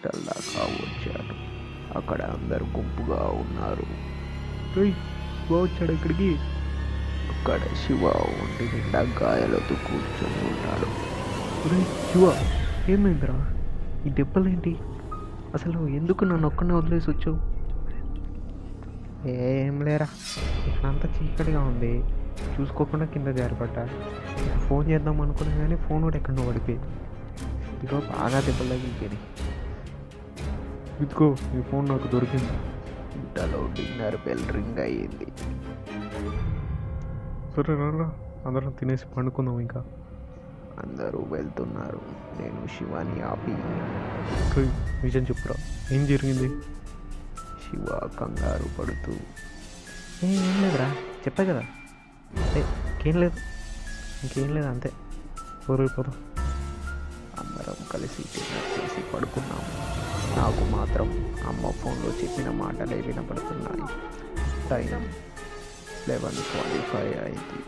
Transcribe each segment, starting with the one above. Hostel దాకా వచ్చారు. అక్కడ అందరు గుంపుగా ఉన్నారు. వచ్చాడు ఇక్కడికి. అక్కడ శివ ఒంటి నిండా గాయాలతో కూర్చొని ఉన్నాడు. శివ ఏమైందిరా, ఈ దెబ్బలేంటి, అసలు ఎందుకు నన్ను ఒక్కనే వదిలేసి వచ్చావు? ఏం లేరా, అంతా చీకటిగా ఉంది, చూసుకోకుండా కింద జారిపడ్డా. ఫోన్ చేద్దాం అనుకున్నా కానీ ఫోన్ కూడా ఎక్కడో పడిపోయింది. ఇదిగో బాగా దెబ్బలాగింది. ఇదిగో ఈ ఫోన్ నాకు దొరికింది. ఇంతలో డిన్నర్ బెల్ రింగ్ అయ్యింది. సరే రా అందరం తినేసి పండుకుందాం. ఇంకా అందరూ వెళ్తున్నారు. నేను శివాని ఆపి నిజం చెప్పురా, ఏం జరిగింది? శివ కంగారు పడుతూ ఏం లేదురా చెప్పా కదా, అంటే ఇంకేం లేదు అంతే, పోరైపోదాం. అందరం కలిసి డిన్నర్ చేసి పడుకున్నాము. నాకు మాత్రం అమ్మ ఫోన్లో చెప్పిన మాటలే వినపడుతున్నాయి. టైం 11:45 అయింది.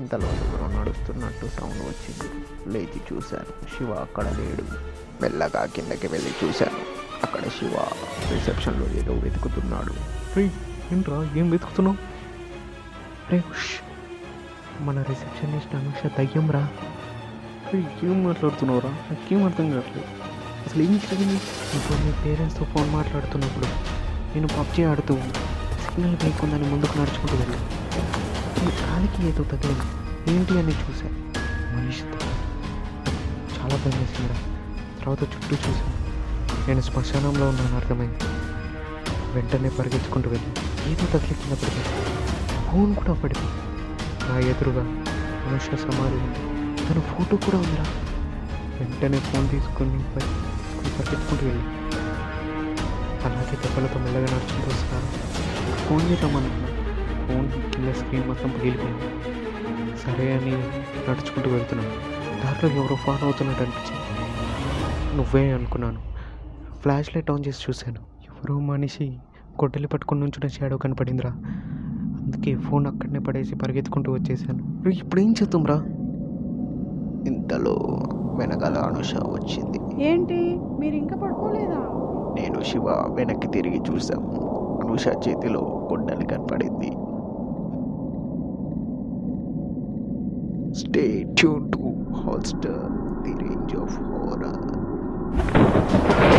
ఇంతలో ఎవరో నడుస్తున్నట్టు సౌండ్ వచ్చింది. లేచి చూశాను, శివ అక్కడ లేడు. మెల్లగా కిందకి వెళ్ళి చూశాను, అక్కడ శివ రిసెప్షన్లో ఏదో వెతుకుతున్నాడు. ఏంట్రా ఏం వెతుకుతున్నావు? మన రిసెప్షనిస్ట్ అనుష దయ్యం రా. ఏం మాట్లాడుతున్నావురా, నాకేం అర్థం కావట్లేదు అసలు ఏం జరిగింది. ఇప్పుడు మీ పేరెంట్స్తో ఫోన్ మాట్లాడుతున్నప్పుడు నేను పబ్జీ ఆడుతూ సిగ్నల్ లేకుండానే ముందుకు నడుచుకుంటూ వెళ్ళాను. కాలికి ఏదో తగిలింది, ఏంటి అని చూశాను. మనిషి చాలా భయం వేసిందిరా. తర్వాత చుట్టూ చూశాను, నేను శ్మశానంలో ఉన్నాను అర్థమైంది. వెంటనే పరిగెత్తుకుంటూ వెళ్ళి ఏదో తగిలి కింద పడిపోయింది. ఫోన్ కూడా పడిపోయింది. నా ఎదురుగా మనుష్య సమాధి ఉంది, తన ఫోటో కూడా ఉందిరా. వెంటనే ఫోన్ తీసుకుని పరిగెత్తుకుంటూ వెళ్ళి అలాగే దెబ్బలతో మెల్లగా నడుచుకుంటూ వస్తాను. ఫోన్ చేద్దామనుకున్నాను, ఫోన్ కింద స్క్రీన్ మొత్తం పగిలిపోయింది. సరే అని నడుచుకుంటూ వెళ్తున్నాను. దాంట్లో ఎవరో ఫాలో అవుతున్నట్టు అనిపించింది. నువ్వే అనుకున్నాను. ఫ్లాష్ లైట్ ఆన్ చేసి చూశాను, ఎవరో మనిషి గొడ్డలి పట్టుకుని నుంచున్న షాడో కనపడిందిరా. అందుకే ఫోన్ అక్కడనే పడేసి పరిగెత్తుకుంటూ వచ్చేసాను. ఇప్పుడు ఏం చేద్దాం రా? ఇంతలో వెనకాల అనుష వచ్చింది. ఏంటి మీరు ఇంకా పడుకోలేదా? నేను శివ వెనక్కి తిరిగి చూశాము. అనుష చేతిలో గొడ్డలి కనపడింది. Stay tuned to Hotstar, the range of horror.